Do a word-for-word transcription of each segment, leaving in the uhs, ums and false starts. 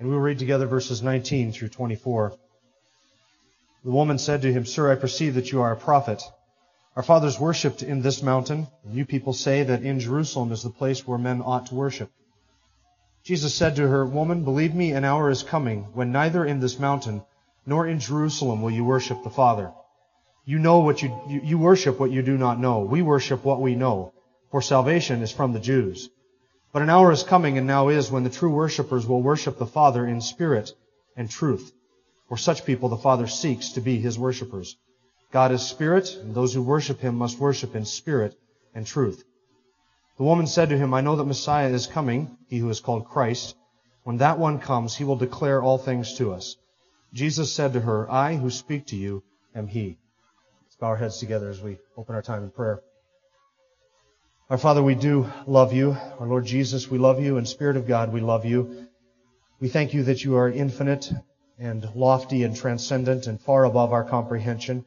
And we'll read together verses nineteen through twenty-four. The woman said to him, "Sir, I perceive that you are a prophet. Our fathers worshipped in this mountain, and you people say that in Jerusalem is the place where men ought to worship." Jesus said to her, "Woman, believe me, an hour is coming when neither in this mountain nor in Jerusalem will you worship the Father. You know what you, you, you worship what you do not know. We worship what we know, for salvation is from the Jews. But an hour is coming and now is when the true worshipers will worship the Father in spirit and truth. For such people the Father seeks to be His worshipers. God is spirit, and those who worship Him must worship in spirit and truth." The woman said to him, "I know that Messiah is coming, he who is called Christ. When that one comes, he will declare all things to us." Jesus said to her, "I who speak to you am he." Let's bow our heads together as we open our time in prayer. Our Father, we do love you. Our Lord Jesus, we love you. And Spirit of God, we love you. We thank you that you are infinite and lofty and transcendent and far above our comprehension.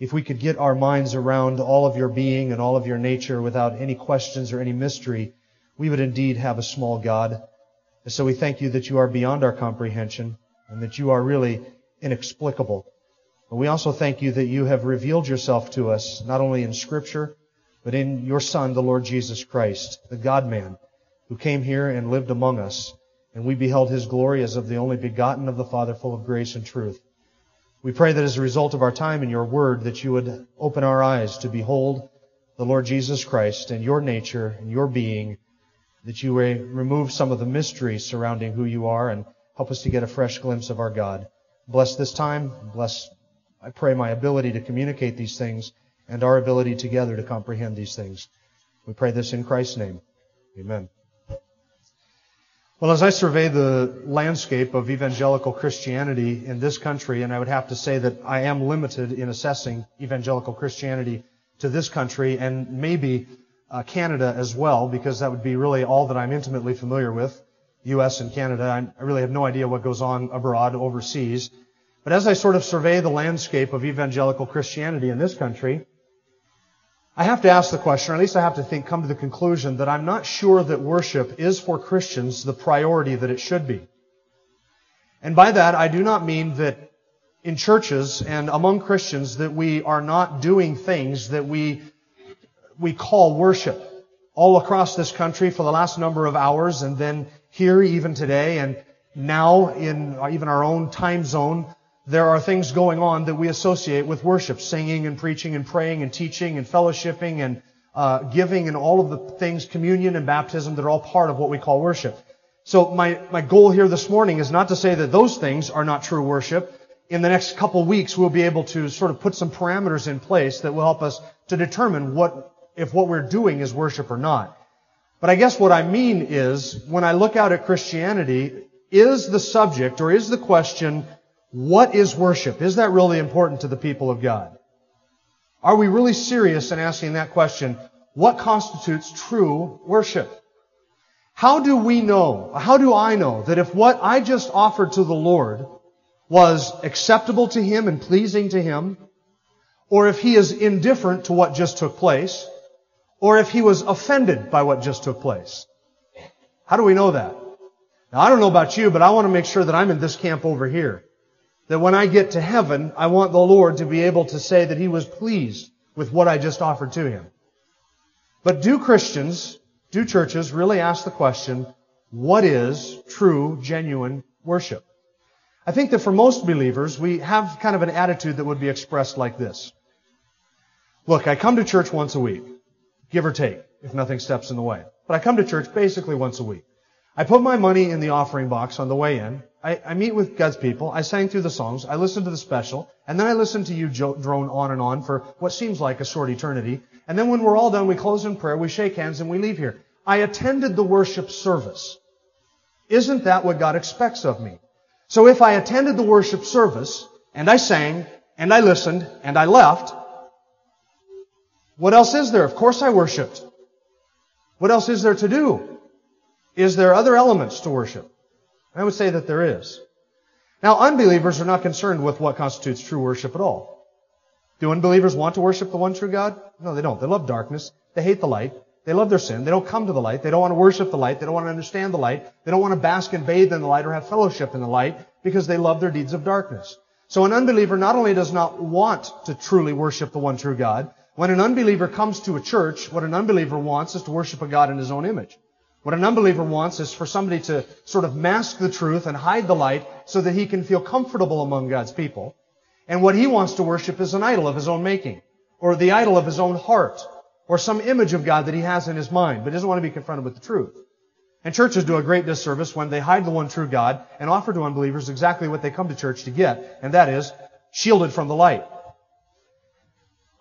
If we could get our minds around all of your being and all of your nature without any questions or any mystery, we would indeed have a small God. And so we thank you that you are beyond our comprehension and that you are really inexplicable. But we also thank you that you have revealed yourself to us, not only in Scripture, but in your Son, the Lord Jesus Christ, the God-man, who came here and lived among us. And we beheld his glory as of the only begotten of the Father, full of grace and truth. We pray that as a result of our time in your word, that you would open our eyes to behold the Lord Jesus Christ and your nature and your being, that you may remove some of the mystery surrounding who you are and help us to get a fresh glimpse of our God. Bless this time. Bless, I pray, my ability to communicate these things and our ability together to comprehend these things. We pray this in Christ's name. Amen. Well, as I survey the landscape of evangelical Christianity in this country, and I would have to say that I am limited in assessing evangelical Christianity to this country and maybe uh, Canada as well, because that would be really all that I'm intimately familiar with, U S and Canada. I'm, I really have no idea what goes on abroad, overseas. But as I sort of survey the landscape of evangelical Christianity in this country, I have to ask the question, or at least I have to think, come to the conclusion that I'm not sure that worship is for Christians the priority that it should be. And by that, I do not mean that in churches and among Christians that we are not doing things that we, we call worship. All across this country for the last number of hours, and then here even today, and now in even our own time zone, there are things going on that we associate with worship, singing and preaching and praying and teaching and fellowshipping and uh, giving and all of the things, communion and baptism, that are all part of what we call worship. So my, my goal here this morning is not to say that those things are not true worship. In the next couple weeks, we'll be able to sort of put some parameters in place that will help us to determine what if what we're doing is worship or not. But I guess what I mean is, when I look out at Christianity, is the subject or is the question, what is worship? Is that really important to the people of God? Are we really serious in asking that question? What constitutes true worship? How do we know, how do I know that if what I just offered to the Lord was acceptable to Him and pleasing to Him, or if He is indifferent to what just took place, or if He was offended by what just took place? How do we know that? Now, I don't know about you, but I want to make sure that I'm in this camp over here. That when I get to heaven, I want the Lord to be able to say that He was pleased with what I just offered to Him. But do Christians, do churches really ask the question, what is true, genuine worship? I think that for most believers, we have kind of an attitude that would be expressed like this. Look, I come to church once a week, give or take, if nothing steps in the way. But I come to church basically once a week. I put my money in the offering box on the way in. I, I meet with God's people. I sang through the songs. I listened to the special. And then I listened to you drone on and on for what seems like a short eternity. And then when we're all done, we close in prayer, we shake hands, and we leave here. I attended the worship service. Isn't that what God expects of me? So if I attended the worship service, and I sang, and I listened, and I left, what else is there? Of course I worshiped. What else is there to do? Is there other elements to worship? I would say that there is. Now, unbelievers are not concerned with what constitutes true worship at all. Do unbelievers want to worship the one true God? No, they don't. They love darkness. They hate the light. They love their sin. They don't come to the light. They don't want to worship the light. They don't want to understand the light. They don't want to bask and bathe in the light or have fellowship in the light because they love their deeds of darkness. So an unbeliever not only does not want to truly worship the one true God, when an unbeliever comes to a church, what an unbeliever wants is to worship a God in his own image. What an unbeliever wants is for somebody to sort of mask the truth and hide the light so that he can feel comfortable among God's people. And what he wants to worship is an idol of his own making, or the idol of his own heart, or some image of God that he has in his mind, but doesn't want to be confronted with the truth. And churches do a great disservice when they hide the one true God and offer to unbelievers exactly what they come to church to get, and that is shielded from the light.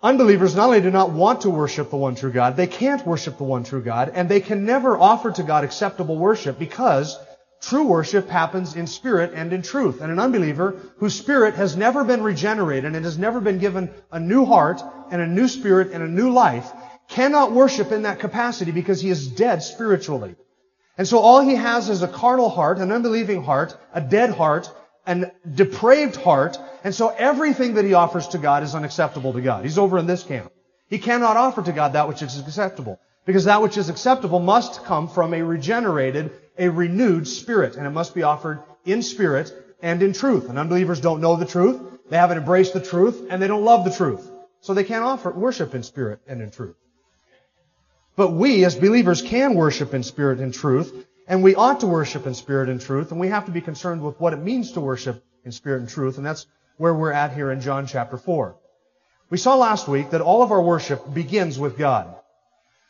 Unbelievers not only do not want to worship the one true God, they can't worship the one true God, and they can never offer to God acceptable worship because true worship happens in spirit and in truth. And an unbeliever whose spirit has never been regenerated and has never been given a new heart and a new spirit and a new life cannot worship in that capacity because he is dead spiritually. And so all he has is a carnal heart, an unbelieving heart, a dead heart, a depraved heart, and so everything that he offers to God is unacceptable to God. He's over in this camp. He cannot offer to God that which is acceptable, because that which is acceptable must come from a regenerated, a renewed spirit, and it must be offered in spirit and in truth. And unbelievers don't know the truth, they haven't embraced the truth, and they don't love the truth. So they can't offer worship in spirit and in truth. But we, as believers, can worship in spirit and truth, and we ought to worship in spirit and truth, and we have to be concerned with what it means to worship in spirit and truth, and that's where we're at here in John chapter four. We saw last week that all of our worship begins with God.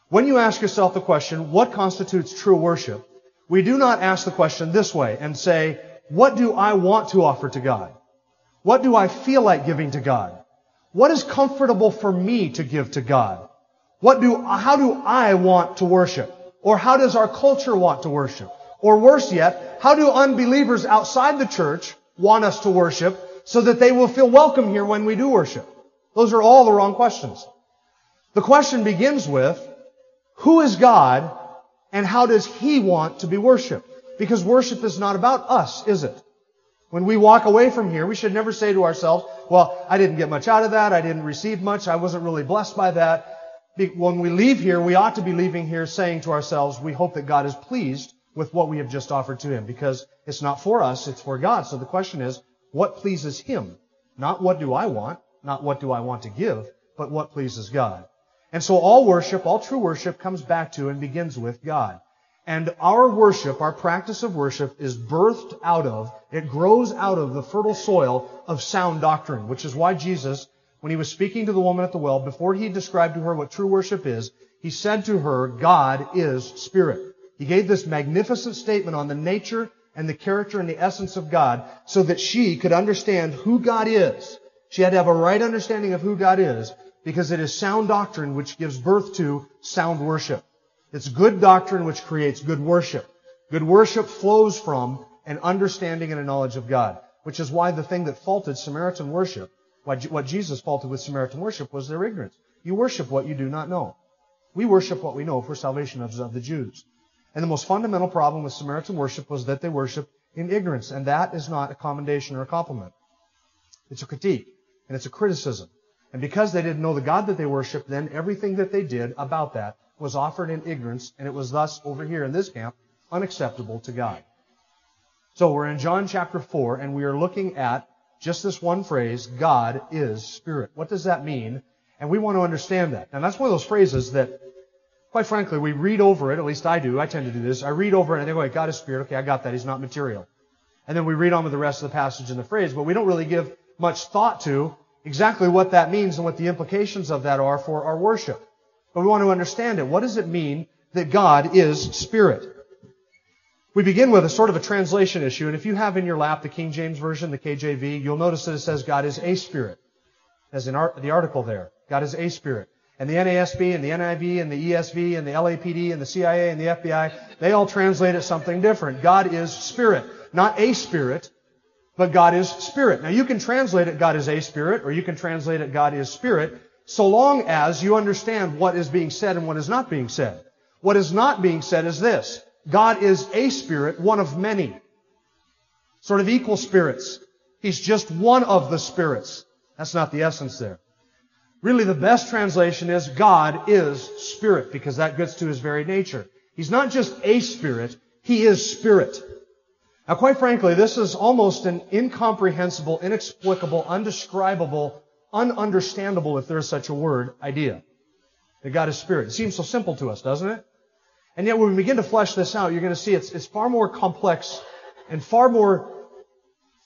When you ask yourself the question, what constitutes true worship, we do not ask the question this way and say, what do I want to offer to God? What do I feel like giving to God? What is comfortable for me to give to God? What do, how do I want to worship? Or how does our culture want to worship? Or worse yet, how do unbelievers outside the church want us to worship so that they will feel welcome here when we do worship? Those are all the wrong questions. The question begins with, who is God and how does He want to be worshiped? Because worship is not about us, is it? When we walk away from here, we should never say to ourselves, well, I didn't get much out of that, I didn't receive much, I wasn't really blessed by that. When we leave here, we ought to be leaving here saying to ourselves, we hope that God is pleased with what we have just offered to Him, because it's not for us, it's for God. So the question is, what pleases Him? Not what do I want, not what do I want to give, but what pleases God. And so all worship, all true worship comes back to and begins with God. And our worship, our practice of worship is birthed out of, it grows out of the fertile soil of sound doctrine, which is why Jesus, when he was speaking to the woman at the well, before he described to her what true worship is, he said to her, God is Spirit. He gave this magnificent statement on the nature and the character and the essence of God so that she could understand who God is. She had to have a right understanding of who God is because it is sound doctrine which gives birth to sound worship. It's good doctrine which creates good worship. Good worship flows from an understanding and a knowledge of God, which is why the thing that faulted Samaritan worship, what Jesus faulted with Samaritan worship was their ignorance. You worship what you do not know. We worship what we know for salvation of the Jews. And the most fundamental problem with Samaritan worship was that they worshiped in ignorance, and that is not a commendation or a compliment. It's a critique, and it's a criticism. And because they didn't know the God that they worshiped, then everything that they did about that was offered in ignorance, and it was thus, over here in this camp, unacceptable to God. So we're in John chapter four, and we are looking at just this one phrase, God is Spirit. What does that mean? And we want to understand that. And that's one of those phrases that, quite frankly, we read over it, at least I do, I tend to do this, I read over it and I think, wait, God is Spirit, okay, I got that, He's not material. And then we read on with the rest of the passage and the phrase, but we don't really give much thought to exactly what that means and what the implications of that are for our worship. But we want to understand it. What does it mean that God is Spirit? We begin with a sort of a translation issue, and if you have in your lap the King James Version, the K J V, you'll notice that it says God is a Spirit, as in our, the article there. God is a Spirit. And the N A S B and the N I V and the E S V and the L A P D and the C I A and the F B I, they all translate it something different. God is spirit. Not a spirit, but God is spirit. Now you can translate it God is a spirit, or you can translate it God is spirit, so long as you understand what is being said and what is not being said. What is not being said is this: God is a spirit, one of many. Sort of equal spirits. He's just one of the spirits. That's not the essence there. Really, the best translation is God is spirit, because that gets to His very nature. He's not just a spirit, He is spirit. Now, quite frankly, this is almost an incomprehensible, inexplicable, undescribable, ununderstandable, if there is such a word, idea. That God is spirit. It seems so simple to us, doesn't it? And yet, when we begin to flesh this out, you're going to see it's, it's far more complex and far more,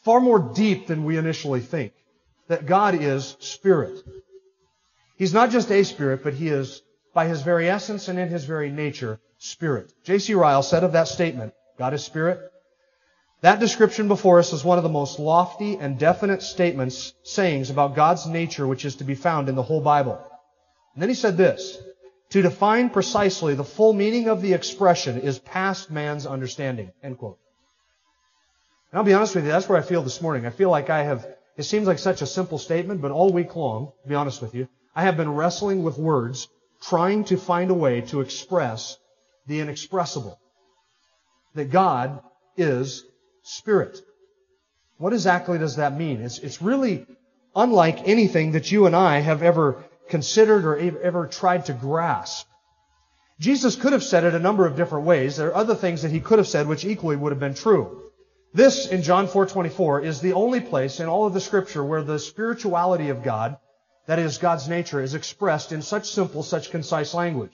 far more deep than we initially think. That God is spirit. He's not just a spirit, but He is, by His very essence and in His very nature, spirit. J C Ryle said of that statement, God is spirit, that description before us is one of the most lofty and definite statements, sayings about God's nature which is to be found in the whole Bible. And then he said this, to define precisely the full meaning of the expression is past man's understanding, end quote. And I'll be honest with you, that's where I feel this morning. I feel like I have, it seems like such a simple statement, but all week long, to be honest with you, I have been wrestling with words, trying to find a way to express the inexpressible. That God is spirit. What exactly does that mean? It's, it's really unlike anything that you and I have ever considered or ever tried to grasp. Jesus could have said it a number of different ways. There are other things that He could have said which equally would have been true. This, in John four twenty-four, is the only place in all of the Scripture where the spirituality of God, that is, God's nature, is expressed in such simple, such concise language.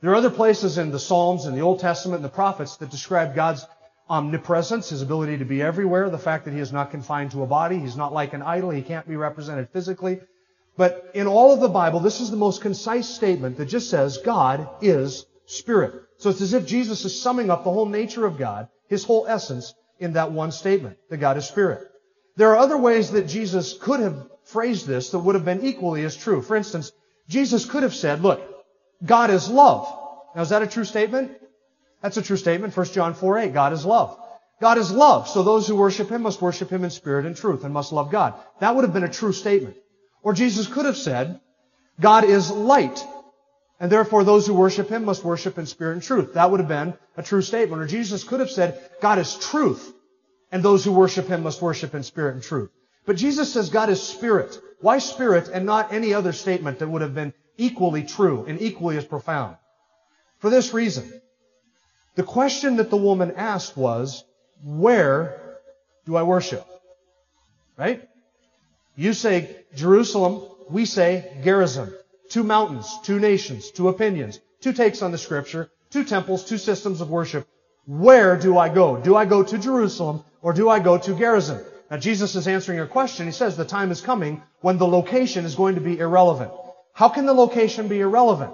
There are other places in the Psalms, in the Old Testament, and the prophets that describe God's omnipresence, His ability to be everywhere, the fact that He is not confined to a body, He's not like an idol, He can't be represented physically. But in all of the Bible, this is the most concise statement that just says, God is spirit. So it's as if Jesus is summing up the whole nature of God, His whole essence, in that one statement, that God is spirit. There are other ways that Jesus could have phrased this that would have been equally as true. For instance, Jesus could have said, look, God is love. Now, is that a true statement? That's a true statement. First John four eight, God is love. God is love, so those who worship Him must worship Him in spirit and truth and must love God. That would have been a true statement. Or Jesus could have said, God is light, and therefore those who worship Him must worship in spirit and truth. That would have been a true statement. Or Jesus could have said, God is truth, and those who worship Him must worship in spirit and truth. But Jesus says God is spirit. Why spirit and not any other statement that would have been equally true and equally as profound? For this reason, the question that the woman asked was, where do I worship? Right? You say Jerusalem, we say Gerizim. Two mountains, two nations, two opinions, two takes on the Scripture, two temples, two systems of worship. Where do I go? Do I go to Jerusalem or do I go to Gerizim? Now, Jesus is answering your question. He says the time is coming when the location is going to be irrelevant. How can the location be irrelevant?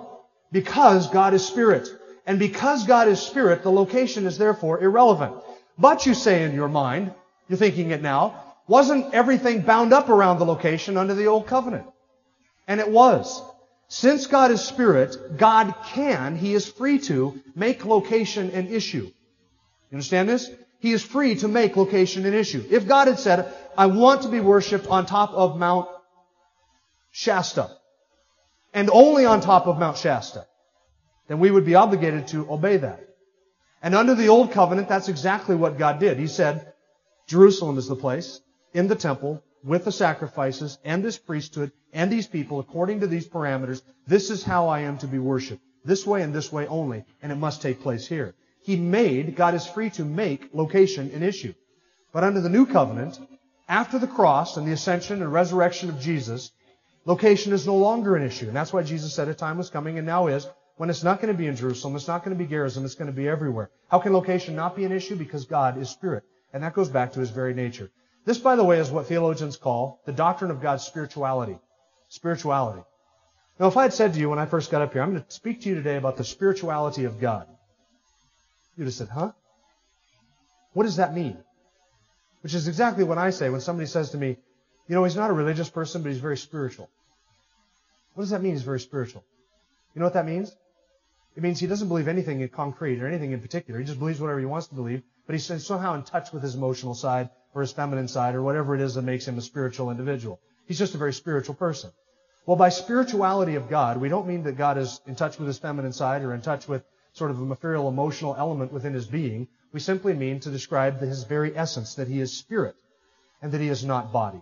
Because God is spirit. And because God is spirit, the location is therefore irrelevant. But you say in your mind, you're thinking it now, wasn't everything bound up around the location under the old covenant? And it was. Since God is spirit, God can, He is free to, make location an issue. You understand this? He is free to make location an issue. If God had said, I want to be worshipped on top of Mount Shasta, and only on top of Mount Shasta, then we would be obligated to obey that. And under the Old Covenant, that's exactly what God did. He said, Jerusalem is the place, in the temple, with the sacrifices, and this priesthood, and these people, according to these parameters. This is how I am to be worshipped. This way and this way only, and it must take place here. He made, God is free to make location an issue. But under the new covenant, after the cross and the ascension and resurrection of Jesus, location is no longer an issue. And that's why Jesus said a time was coming and now is when it's not going to be in Jerusalem, it's not going to be Gerizim, it's going to be everywhere. How can location not be an issue? Because God is spirit. And that goes back to His very nature. This, by the way, is what theologians call the doctrine of God's spirituality. Spirituality. Now, if I had said to you when I first got up here, I'm going to speak to you today about the spirituality of God, you'd have said, huh? What does that mean? Which is exactly what I say when somebody says to me, you know, he's not a religious person, but he's very spiritual. What does that mean, he's very spiritual? You know what that means? It means he doesn't believe anything in concrete or anything in particular. He just believes whatever he wants to believe, but he's somehow in touch with his emotional side or his feminine side or whatever it is that makes him a spiritual individual. He's just a very spiritual person. Well, by spirituality of God, we don't mean that God is in touch with his feminine side or in touch with sort of a material emotional element within his being. We simply mean to describe his very essence, that he is spirit and that he is not body.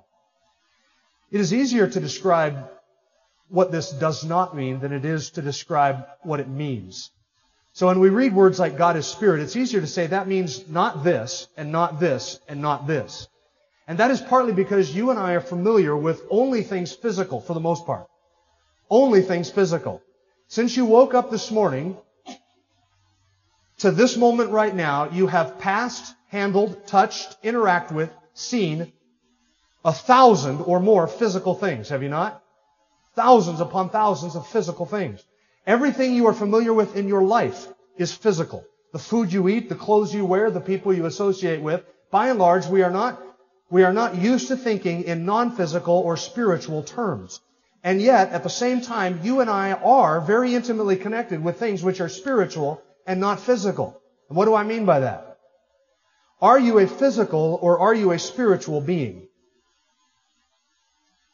It is easier to describe what this does not mean than it is to describe what it means. So when we read words like God is spirit, it's easier to say that means not this and not this and not this. And that is partly because you and I are familiar with only things physical for the most part. Only things physical. Since you woke up this morning to this moment right now, you have passed, handled, touched, interact with, seen a thousand or more physical things, have you not? Thousands upon thousands of physical things. Everything you are familiar with in your life is physical. The food you eat, the clothes you wear, the people you associate with. By and large, we are not, we are not used to thinking in non-physical or spiritual terms. And yet, at the same time, you and I are very intimately connected with things which are spiritual and not physical. And what do I mean by that? Are you a physical or are you a spiritual being?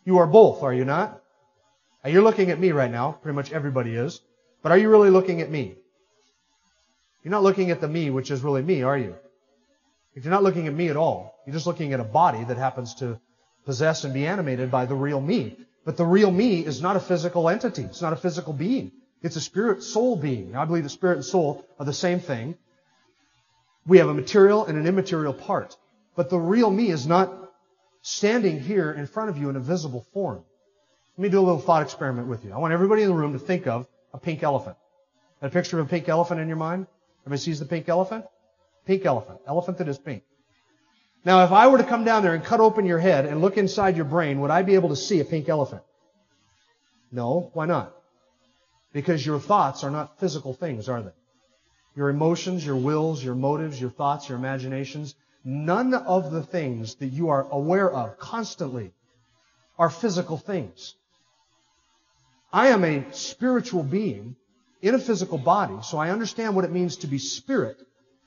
You are both, are you not? Now, you're looking at me right now. Pretty much everybody is. But are you really looking at me? You're not looking at the me, which is really me, are you? If you're not looking at me at all, you're just looking at a body that happens to possess and be animated by the real me. But the real me is not a physical entity. It's not a physical being. It's a spirit-soul being. Now, I believe the spirit and soul are the same thing. We have a material and an immaterial part. But the real me is not standing here in front of you in a visible form. Let me do a little thought experiment with you. I want everybody in the room to think of a pink elephant. Got a picture of a pink elephant in your mind? Everybody sees the pink elephant? Pink elephant. Elephant that is pink. Now, if I were to come down there and cut open your head and look inside your brain, would I be able to see a pink elephant? No. Why not? Because your thoughts are not physical things, are they? Your emotions, your wills, your motives, your thoughts, your imaginations, none of the things that you are aware of constantly are physical things. I am a spiritual being in a physical body, so I understand what it means to be spirit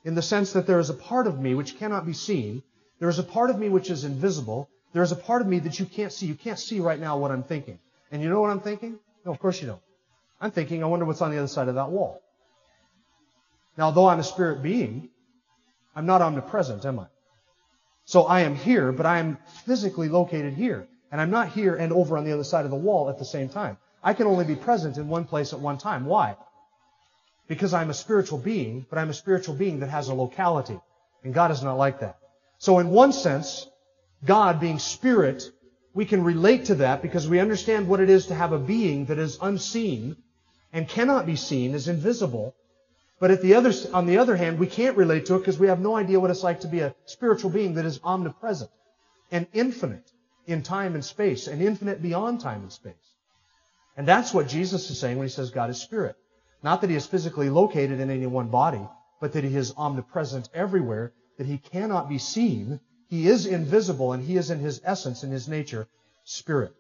in the sense that there is a part of me which cannot be seen. There is a part of me which is invisible. There is a part of me that you can't see. You can't see right now what I'm thinking. And you know what I'm thinking? No, of course you don't. I'm thinking, I wonder what's on the other side of that wall. Now, although I'm a spirit being, I'm not omnipresent, am I? So I am here, but I am physically located here. And I'm not here and over on the other side of the wall at the same time. I can only be present in one place at one time. Why? Because I'm a spiritual being, but I'm a spiritual being that has a locality. And God is not like that. So in one sense, God being spirit, we can relate to that because we understand what it is to have a being that is unseen and cannot be seen, is invisible. But at the other, on the other hand, we can't relate to it because we have no idea what it's like to be a spiritual being that is omnipresent and infinite in time and space and infinite beyond time and space. And that's what Jesus is saying when he says God is spirit. Not that he is physically located in any one body, but that he is omnipresent everywhere, that he cannot be seen. He is invisible and he is in his essence, in his nature, spirit.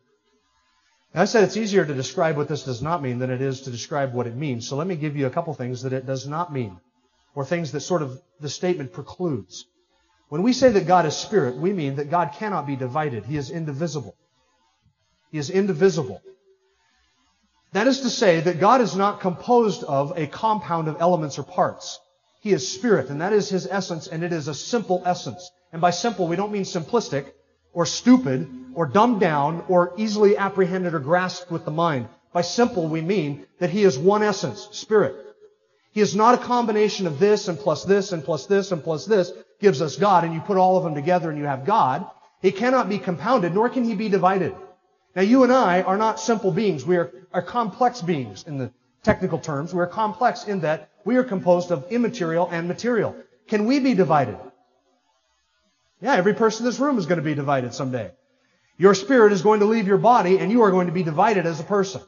And I said it's easier to describe what this does not mean than it is to describe what it means. So let me give you a couple things that it does not mean, or things that sort of the statement precludes. When we say that God is spirit, we mean that God cannot be divided. He is indivisible. He is indivisible. That is to say that God is not composed of a compound of elements or parts. He is spirit, and that is his essence, and it is a simple essence. And by simple, we don't mean simplistic or stupid, or dumbed down, or easily apprehended or grasped with the mind. By simple, we mean that he is one essence, spirit. He is not a combination of this and plus this and plus this and plus this gives us God, and you put all of them together and you have God. He cannot be compounded, nor can he be divided. Now, you and I are not simple beings. We are, are complex beings in the technical terms. We are complex in that we are composed of immaterial and material. Can we be divided? Yeah, every person in this room is going to be divided someday. Your spirit is going to leave your body and you are going to be divided as a person.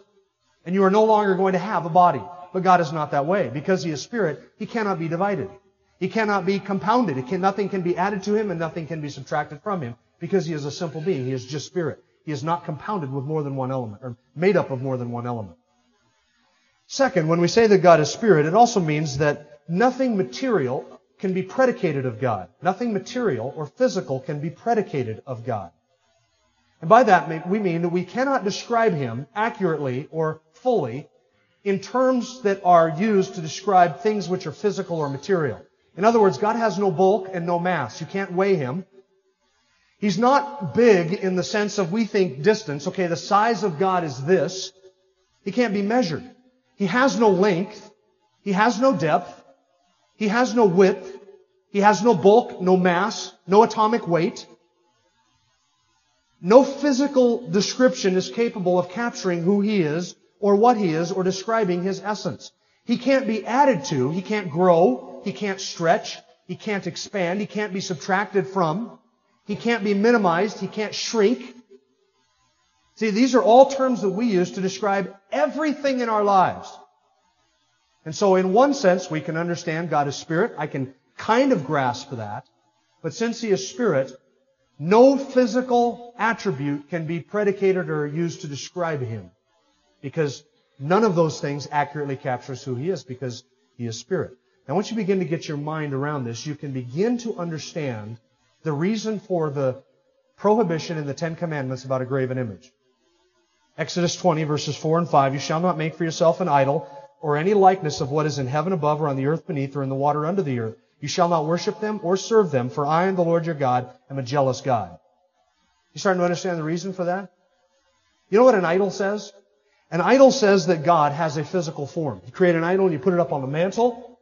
And you are no longer going to have a body. But God is not that way. Because he is spirit, he cannot be divided. He cannot be compounded. It can, nothing can be added to him and nothing can be subtracted from him. Because he is a simple being. He is just spirit. He is not compounded with more than one element, or made up of more than one element. Second, when we say that God is spirit, it also means that nothing material can be predicated of God. Nothing material or physical can be predicated of God. And by that we mean that we cannot describe Him accurately or fully in terms that are used to describe things which are physical or material. In other words, God has no bulk and no mass. You can't weigh Him. He's not big in the sense of we think distance. Okay, the size of God is this. He can't be measured. He has no length. He has no depth. He has no width. He has no bulk, no mass, no atomic weight. No physical description is capable of capturing who He is or what He is or describing His essence. He can't be added to. He can't grow. He can't stretch. He can't expand. He can't be subtracted from. He can't be minimized. He can't shrink. See, these are all terms that we use to describe everything in our lives. And so in one sense, we can understand God is spirit. I can kind of grasp that. But since He is spirit, no physical attribute can be predicated or used to describe Him, because none of those things accurately captures who He is, because He is spirit. Now, once you begin to get your mind around this, you can begin to understand the reason for the prohibition in the Ten Commandments about a graven image. Exodus twenty, verses four and five, "You shall not make for yourself an idol or any likeness of what is in heaven above or on the earth beneath or in the water under the earth. You shall not worship them or serve them, for I am the Lord your God, am a jealous God." You starting to understand the reason for that? You know what an idol says? An idol says that God has a physical form. You create an idol and you put it up on the mantle,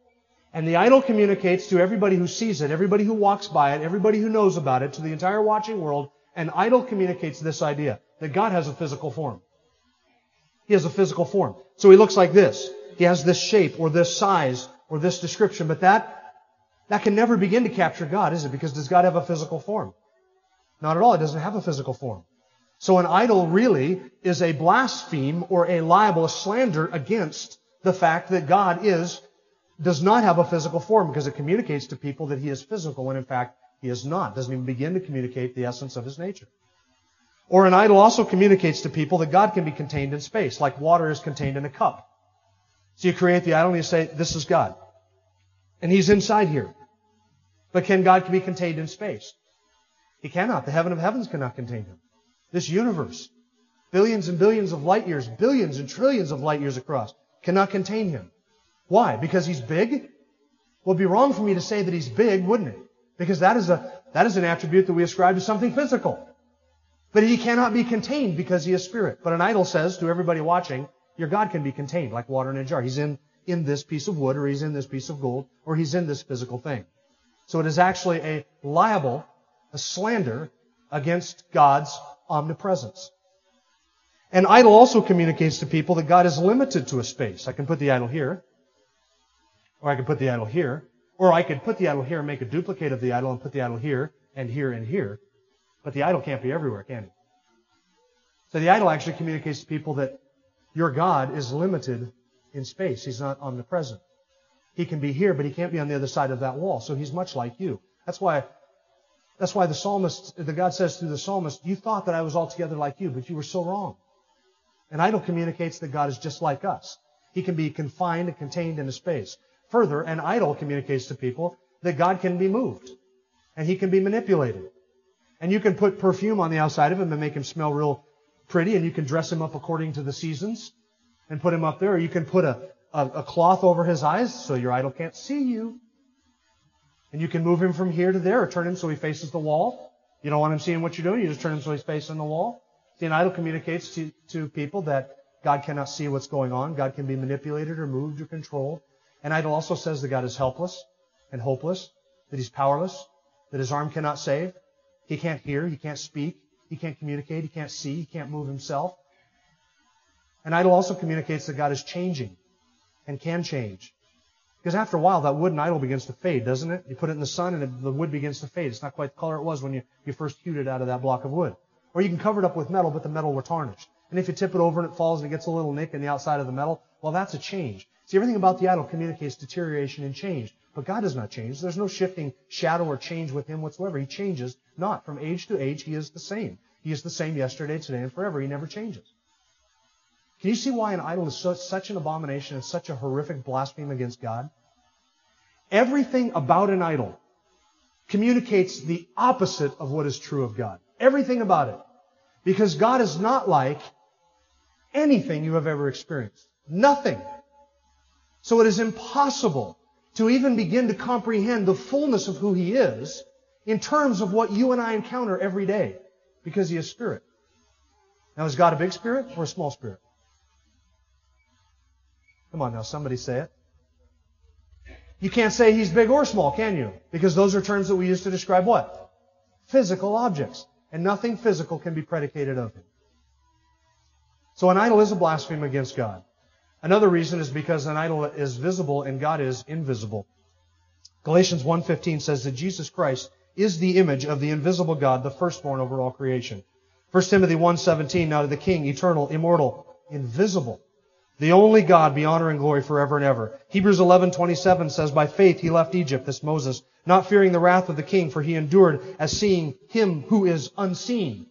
and the idol communicates to everybody who sees it, everybody who walks by it, everybody who knows about it, to the entire watching world. An idol communicates this idea, that God has a physical form. He has a physical form. So He looks like this. He has this shape or this size or this description, but that That can never begin to capture God, is it? Because does God have a physical form? Not at all. It doesn't have a physical form. So an idol really is a blaspheme or a libel, a slander against the fact that God is, does not have a physical form, because it communicates to people that He is physical when in fact He is not. It doesn't even begin to communicate the essence of His nature. Or an idol also communicates to people that God can be contained in space, like water is contained in a cup. So you create the idol and you say, this is God. And He's inside here. But can God be contained in space? He cannot. The heaven of heavens cannot contain Him. This universe, billions and billions of light years, billions and trillions of light years across, cannot contain Him. Why? Because He's big? Well, it would be wrong for me to say that He's big, wouldn't it? Because that is a that is an attribute that we ascribe to something physical. But He cannot be contained because He is spirit. But an idol says to everybody watching, your God can be contained like water in a jar. He's in, in this piece of wood, or He's in this piece of gold, or He's in this physical thing. So it is actually a libel, a slander against God's omnipresence. An idol also communicates to people that God is limited to a space. I can put the idol here, or I can put the idol here, or I could put the idol here and make a duplicate of the idol and put the idol here and here and here. But the idol can't be everywhere, can it? So the idol actually communicates to people that your God is limited in space. He's not omnipresent. He can be here, but He can't be on the other side of that wall. So He's much like you. That's why, that's why the psalmist, the God says through the psalmist, you thought that I was altogether like you, but you were so wrong. An idol communicates that God is just like us. He can be confined and contained in a space. Further, an idol communicates to people that God can be moved and He can be manipulated. And you can put perfume on the outside of Him and make Him smell real pretty, and you can dress Him up according to the seasons and put Him up there, or you can put a a cloth over His eyes so your idol can't see you. And you can move Him from here to there, or turn Him so He faces the wall. You don't want Him seeing what you're doing, you just turn Him so He's facing the wall. See, an idol communicates to, to people that God cannot see what's going on. God can be manipulated or moved or controlled. An idol also says that God is helpless and hopeless, that He's powerless, that His arm cannot save. He can't hear, He can't speak, He can't communicate, He can't see, He can't move Himself. An idol also communicates that God is changing and can change. Because after a while, that wooden idol begins to fade, doesn't it? You put it in the sun and it, the wood begins to fade. It's not quite the color it was when you, you first hewed it out of that block of wood. Or you can cover it up with metal, but the metal will tarnish. And if you tip it over and it falls and it gets a little nick in the outside of the metal, well, that's a change. See, everything about the idol communicates deterioration and change. But God does not change. There's no shifting shadow or change with Him whatsoever. He changes not. From age to age, He is the same. He is the same yesterday, today, and forever. He never changes. Can you see why an idol is so, such an abomination and such a horrific blasphemy against God? Everything about an idol communicates the opposite of what is true of God. Everything about it. Because God is not like anything you have ever experienced. Nothing. So it is impossible to even begin to comprehend the fullness of who He is in terms of what you and I encounter every day, because He is spirit. Now, is God a big spirit or a small spirit? Come on now, somebody say it. You can't say He's big or small, can you? Because those are terms that we use to describe what? Physical objects. And nothing physical can be predicated of Him. So an idol is a blasphemy against God. Another reason is because an idol is visible and God is invisible. Galatians one fifteen says that Jesus Christ is the image of the invisible God, the firstborn over all creation. First Timothy one seventeen, now to the King, eternal, immortal, invisible, the only God, be honor and glory forever and ever. Hebrews eleven twenty-seven says, by faith he left Egypt, this Moses, not fearing the wrath of the king, for he endured as seeing him who is unseen.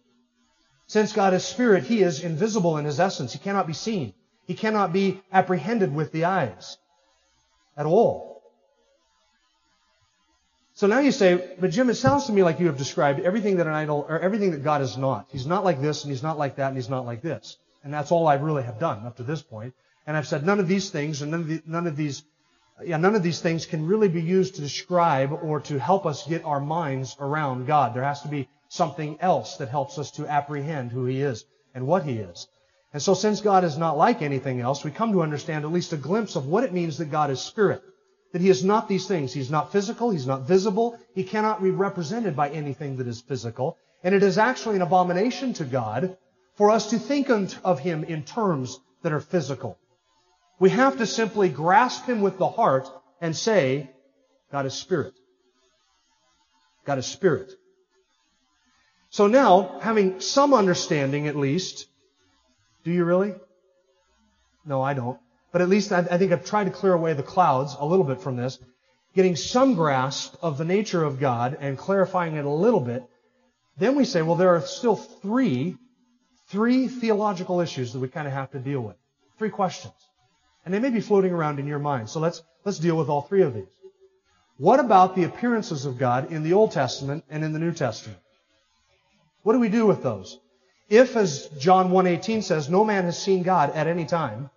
Since God is spirit, he is invisible in his essence. He cannot be seen. He cannot be apprehended with the eyes at all. So now you say, but Jim, it sounds to me like you have described everything that an idol, or everything that God is not. He's not like this, and He's not like that, and He's not like this. And that's all I really have done up to this point. And I've said none of these things, and none of, the, none of these, yeah, none of these things can really be used to describe or to help us get our minds around God. There has to be something else that helps us to apprehend who He is and what He is. And so since God is not like anything else, we come to understand at least a glimpse of what it means that God is spirit, that He is not these things. He's not physical. He's not visible. He cannot be represented by anything that is physical. And it is actually an abomination to God for us to think of Him in terms that are physical. We have to simply grasp Him with the heart and say, God is spirit. God is spirit. So now, having some understanding at least, do you really? No, I don't. But at least I, I think I've tried to clear away the clouds a little bit from this. Getting some grasp of the nature of God and clarifying it a little bit. Then we say, well, there are still three, three theological issues that we kind of have to deal with. Three questions. And they may be floating around in your mind. So let's, let's deal with all three of these. What about the appearances of God in the Old Testament and in the New Testament? What do we do with those? If, as John one eighteen says, no man has seen God at any time,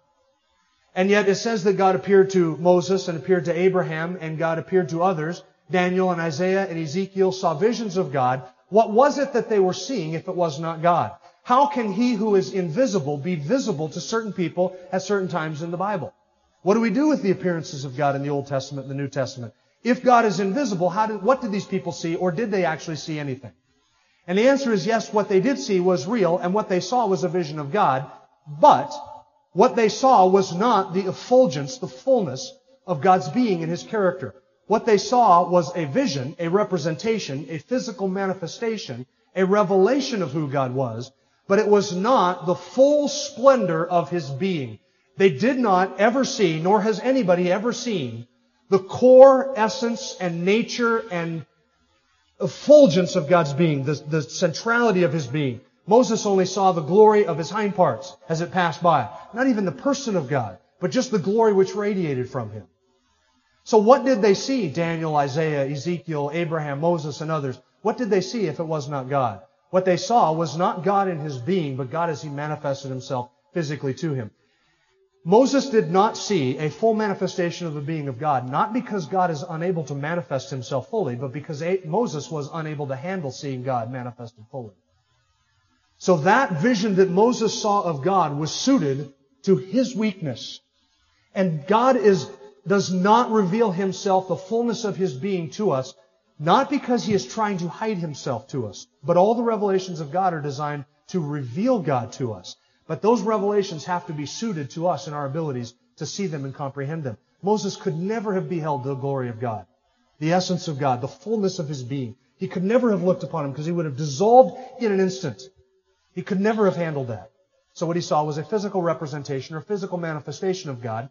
and yet it says that God appeared to Moses and appeared to Abraham and God appeared to others, Daniel and Isaiah and Ezekiel saw visions of God, what was it that they were seeing if it was not God? How can He who is invisible be visible to certain people at certain times in the Bible? What do we do with the appearances of God in the Old Testament and the New Testament? If God is invisible, how did, what did these people see, or did they actually see anything? And the answer is yes, what they did see was real, and what they saw was a vision of God, but what they saw was not the effulgence, the fullness of God's being and His character. What they saw was a vision, a representation, a physical manifestation, a revelation of who God was, but it was not the full splendor of His being. They did not ever see, nor has anybody ever seen, the core essence and nature and effulgence of God's being, the, the centrality of His being. Moses only saw the glory of His hind parts as it passed by. Not even the person of God, but just the glory which radiated from Him. So what did they see? Daniel, Isaiah, Ezekiel, Abraham, Moses, and others. What did they see if it was not God? What they saw was not God in His being, but God as He manifested Himself physically to him. Moses did not see a full manifestation of the being of God, not because God is unable to manifest Himself fully, but because Moses was unable to handle seeing God manifested fully. So that vision that Moses saw of God was suited to his weakness. And God is, does not reveal Himself, the fullness of His being to us, not because He is trying to hide Himself to us, but all the revelations of God are designed to reveal God to us. But those revelations have to be suited to us and our abilities to see them and comprehend them. Moses could never have beheld the glory of God, the essence of God, the fullness of His being. He could never have looked upon Him because He would have dissolved in an instant. He could never have handled that. So what he saw was a physical representation or physical manifestation of God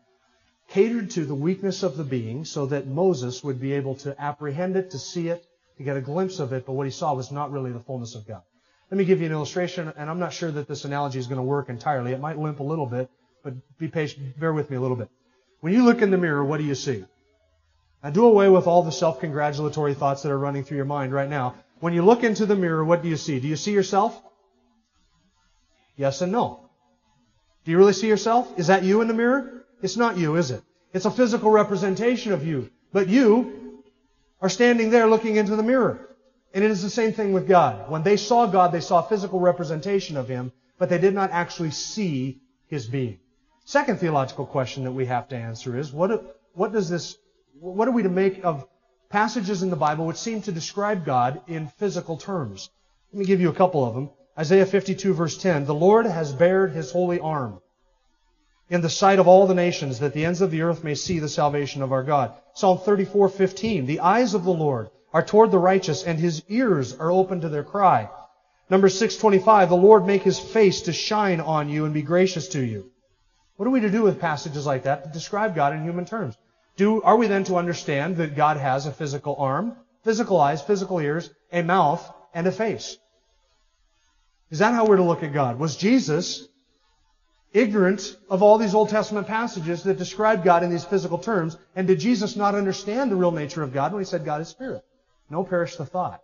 catered to the weakness of the being so that Moses would be able to apprehend it, to see it, to get a glimpse of it. But what he saw was not really the fullness of God. Let me give you an illustration, and I'm not sure that this analogy is going to work entirely. It might limp a little bit, but be patient. Bear with me a little bit. When you look in the mirror, what do you see? Now, do away with all the self-congratulatory thoughts that are running through your mind right now. When you look into the mirror, what do you see? Do you see yourself? Yes and no. Do you really see yourself? Is that you in the mirror? It's not you, is it? It's a physical representation of you. But you are standing there looking into the mirror. And it is the same thing with God. When they saw God, they saw a physical representation of Him, but they did not actually see His being. Second theological question that we have to answer is, what, what does this... What are we to make of passages in the Bible which seem to describe God in physical terms? Let me give you a couple of them. Isaiah fifty-two, verse ten, "The Lord has bared His holy arm in the sight of all the nations, that the ends of the earth may see the salvation of our God." Psalm thirty-four, fifteen, "The eyes of the Lord are toward the righteous, and His ears are open to their cry." Numbers six, twenty-five, "The Lord make His face to shine on you and be gracious to you." What are we to do with passages like that that describe God in human terms? Do, are we then to understand that God has a physical arm, physical eyes, physical ears, a mouth, and a face? Is that how we're to look at God? Was Jesus ignorant of all these Old Testament passages that describe God in these physical terms? And did Jesus not understand the real nature of God when He said God is spirit? No, perish the thought.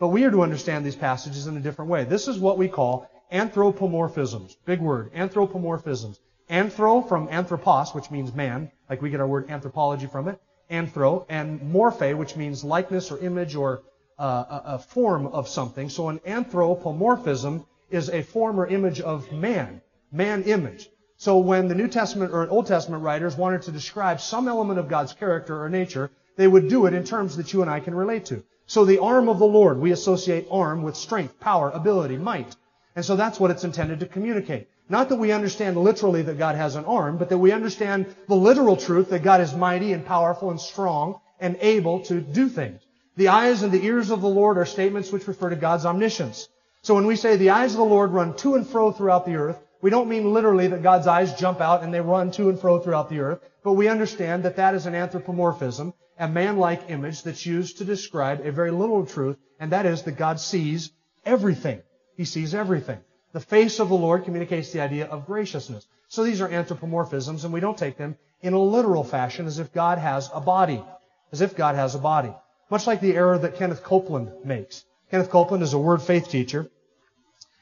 But we are to understand these passages in a different way. This is what we call anthropomorphisms. Big word, anthropomorphisms. Anthro from anthropos, which means man, like we get our word anthropology from it, anthro, and morphe, which means likeness or image or uh, a, a form of something. So an anthropomorphism is a form or image of man, man image. So when the New Testament or Old Testament writers wanted to describe some element of God's character or nature, they would do it in terms that you and I can relate to. So the arm of the Lord, we associate arm with strength, power, ability, might. And so that's what it's intended to communicate. Not that we understand literally that God has an arm, but that we understand the literal truth that God is mighty and powerful and strong and able to do things. The eyes and the ears of the Lord are statements which refer to God's omniscience. So when we say the eyes of the Lord run to and fro throughout the earth, we don't mean literally that God's eyes jump out and they run to and fro throughout the earth, but we understand that that is an anthropomorphism, a man-like image that's used to describe a very literal truth, and that is that God sees everything. He sees everything. The face of the Lord communicates the idea of graciousness. So these are anthropomorphisms, and we don't take them in a literal fashion as if God has a body. As if God has a body. Much like the error that Kenneth Copeland makes. Kenneth Copeland is a word faith teacher.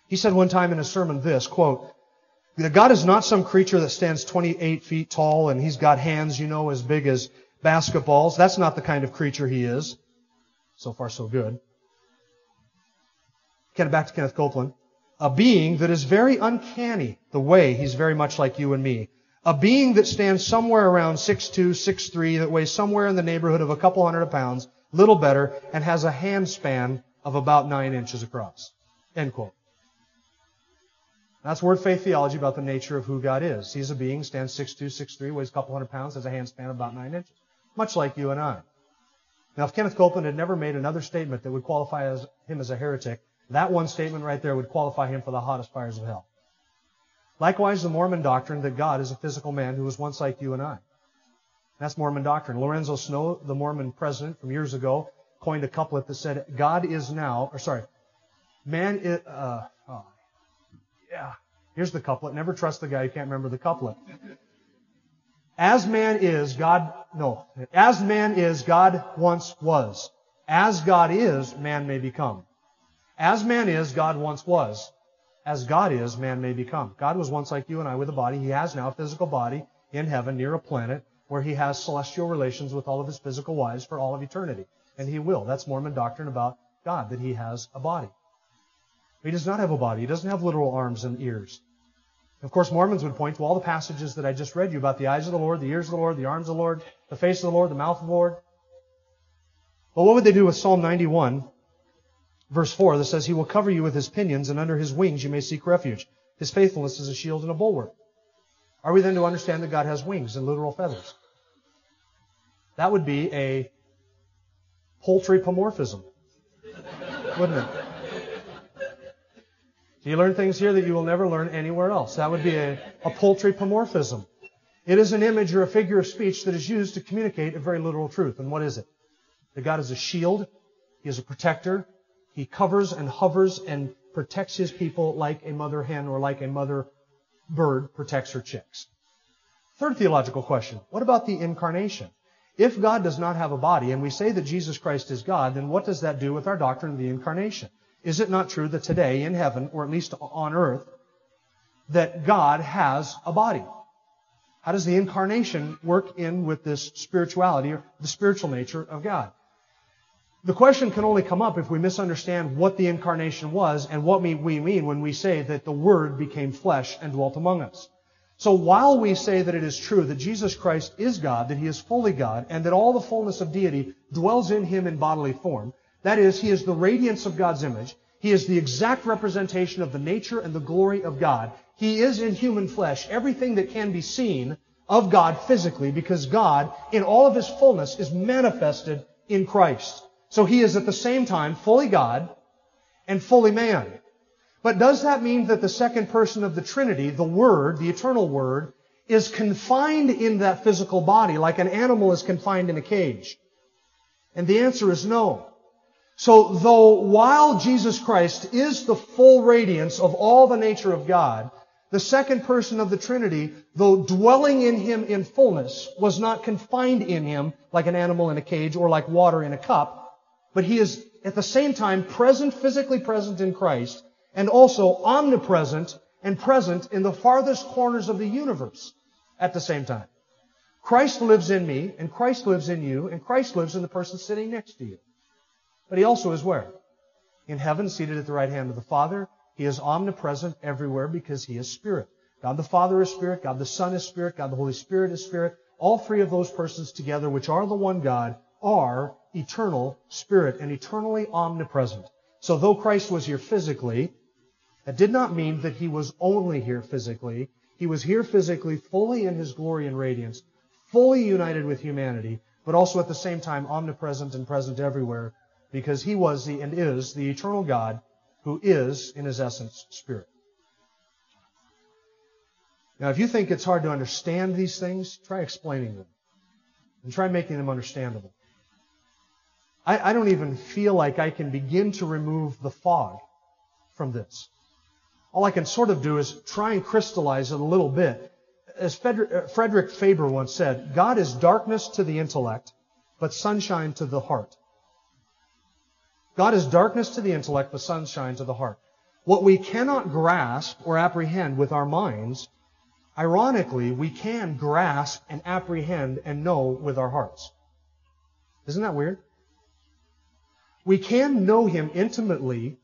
He said one time in a sermon this, quote, "God is not some creature that stands twenty-eight feet tall and He's got hands, you know, as big as basketballs. That's not the kind of creature He is." So far, so good. Back to Kenneth Copeland. "A being that is very uncanny the way He's very much like you and me. A being that stands somewhere around six two, six three, that weighs somewhere in the neighborhood of a couple hundred pounds, little better, and has a hand span of about nine inches across." End quote. That's word faith theology about the nature of who God is. He's a being, stands six two, six three, weighs a couple hundred pounds, has a hand span of about nine inches. Much like you and I. Now, if Kenneth Copeland had never made another statement that would qualify as, him as a heretic, that one statement right there would qualify him for the hottest fires of hell. Likewise, the Mormon doctrine that God is a physical man who was once like you and I. That's Mormon doctrine. Lorenzo Snow, the Mormon president from years ago, coined a couplet that said, God is now, or sorry, man is, uh, oh, yeah, here's the couplet. Never trust the guy who can't remember the couplet. As man is, God, no, as man is, God once was. As God is, man may become. As man is, God once was. As God is, man may become. God was once like you and I with a body. He has now a physical body in heaven near a planet where He has celestial relations with all of His physical wives for all of eternity. And He will. That's Mormon doctrine about God, that He has a body. He does not have a body. He doesn't have literal arms and ears. Of course, Mormons would point to all the passages that I just read you about the eyes of the Lord, the ears of the Lord, the arms of the Lord, the face of the Lord, the mouth of the Lord. But what would they do with Psalm ninety-one? Verse four, that says, "He will cover you with His pinions, and under His wings you may seek refuge. His faithfulness is a shield and a bulwark." Are we then to understand that God has wings and literal feathers? That would be a poultrypomorphism, wouldn't it? Do you learn things here that you will never learn anywhere else? That would be a, a poultrypomorphism. It is an image or a figure of speech that is used to communicate a very literal truth. And what is it? That God is a shield, He is a protector, He covers and hovers and protects his people like a mother hen or like a mother bird protects her chicks. Third theological question, what about the incarnation? If God does not have a body and we say that Jesus Christ is God, then what does that do with our doctrine of the incarnation? Is it not true that today in heaven, or at least on earth, that God has a body? How does the incarnation work in with this spirituality or the spiritual nature of God? The question can only come up if we misunderstand what the incarnation was and what we mean when we say that the Word became flesh and dwelt among us. So while we say that it is true that Jesus Christ is God, that He is fully God, and that all the fullness of deity dwells in Him in bodily form, that is, He is the radiance of God's image, He is the exact representation of the nature and the glory of God, He is in human flesh everything that can be seen of God physically, because God, in all of His fullness, is manifested in Christ. So He is at the same time fully God and fully man. But does that mean that the second person of the Trinity, the Word, the eternal Word, is confined in that physical body like an animal is confined in a cage? And the answer is no. So though while Jesus Christ is the full radiance of all the nature of God, the second person of the Trinity, though dwelling in Him in fullness, was not confined in Him like an animal in a cage or like water in a cup, but He is at the same time present, physically present in Christ, and also omnipresent and present in the farthest corners of the universe at the same time. Christ lives in me, and Christ lives in you, and Christ lives in the person sitting next to you. But He also is where? In heaven, seated at the right hand of the Father. He is omnipresent everywhere because He is Spirit. God the Father is Spirit, God the Son is Spirit, God the Holy Spirit is Spirit. All three of those persons together, which are the one God, are eternal Spirit and eternally omnipresent. So though Christ was here physically, that did not mean that He was only here physically. He was here physically fully in His glory and radiance, fully united with humanity, but also at the same time omnipresent and present everywhere, because He was the and is the eternal God who is, in His essence, Spirit. Now, if you think it's hard to understand these things, try explaining them and try making them understandable. I, I don't even feel like I can begin to remove the fog from this. All I can sort of do is try and crystallize it a little bit. As Frederick Faber once said, God is darkness to the intellect, but sunshine to the heart. God is darkness to the intellect, but sunshine to the heart. What we cannot grasp or apprehend with our minds, ironically, we can grasp and apprehend and know with our hearts. Isn't that weird? We can know Him intimately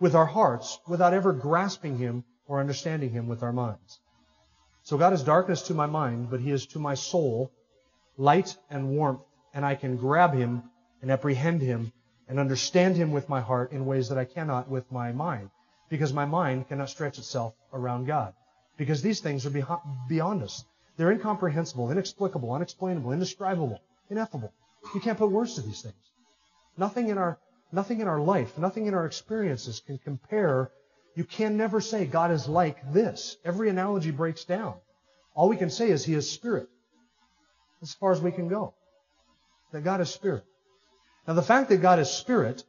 with our hearts without ever grasping Him or understanding Him with our minds. So God is darkness to my mind, but He is to my soul light and warmth, and I can grab Him and apprehend Him and understand Him with my heart in ways that I cannot with my mind, because my mind cannot stretch itself around God, because these things are beyond us. They're incomprehensible, inexplicable, unexplainable, indescribable, ineffable. You can't put words to these things. Nothing in our Nothing in our life, nothing in our experiences can compare. You can never say God is like this. Every analogy breaks down. All we can say is He is Spirit. As far as we can go. That God is Spirit. Now the fact that God is Spirit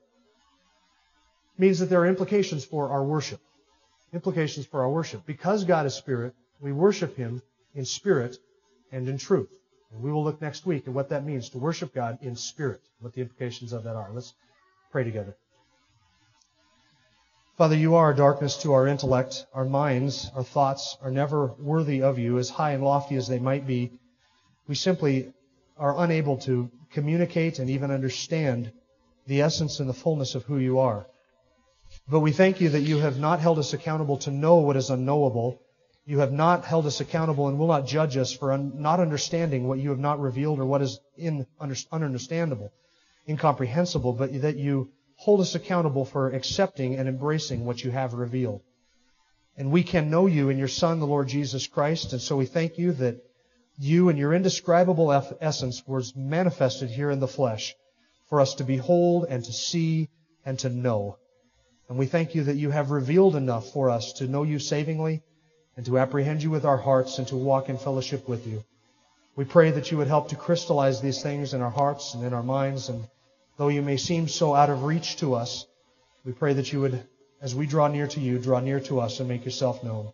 means that there are implications for our worship. Implications for our worship. Because God is Spirit, we worship Him in spirit and in truth. And we will look next week at what that means to worship God in spirit, what the implications of that are. Let's pray together. Father, You are darkness to our intellect. Our minds, our thoughts are never worthy of You, as high and lofty as they might be. We simply are unable to communicate and even understand the essence and the fullness of who You are. But we thank You that You have not held us accountable to know what is unknowable. You have not held us accountable and will not judge us for un- not understanding what You have not revealed or what is in under- ununderstandable. Incomprehensible, but that You hold us accountable for accepting and embracing what You have revealed. And we can know You in Your Son, the Lord Jesus Christ, and so we thank You that You and Your indescribable essence was manifested here in the flesh for us to behold and to see and to know. And we thank You that You have revealed enough for us to know You savingly and to apprehend You with our hearts and to walk in fellowship with You. We pray that You would help to crystallize these things in our hearts and in our minds, and though You may seem so out of reach to us, we pray that You would as we draw near to you, draw near to us and make yourself known.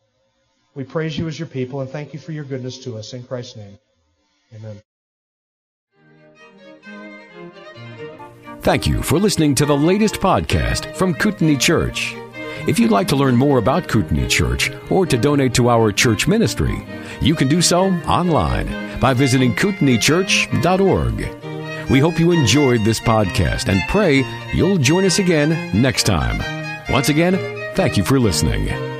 We praise you as your people and thank you for your goodness to us. In Christ's name, amen. Thank you for listening to the latest podcast from Kootenai Church. If you'd like to learn more about Kootenai Church or to donate to our church ministry, you can do so online by visiting kootenai church dot org. We hope you enjoyed this podcast and pray you'll join us again next time. Once again, thank you for listening.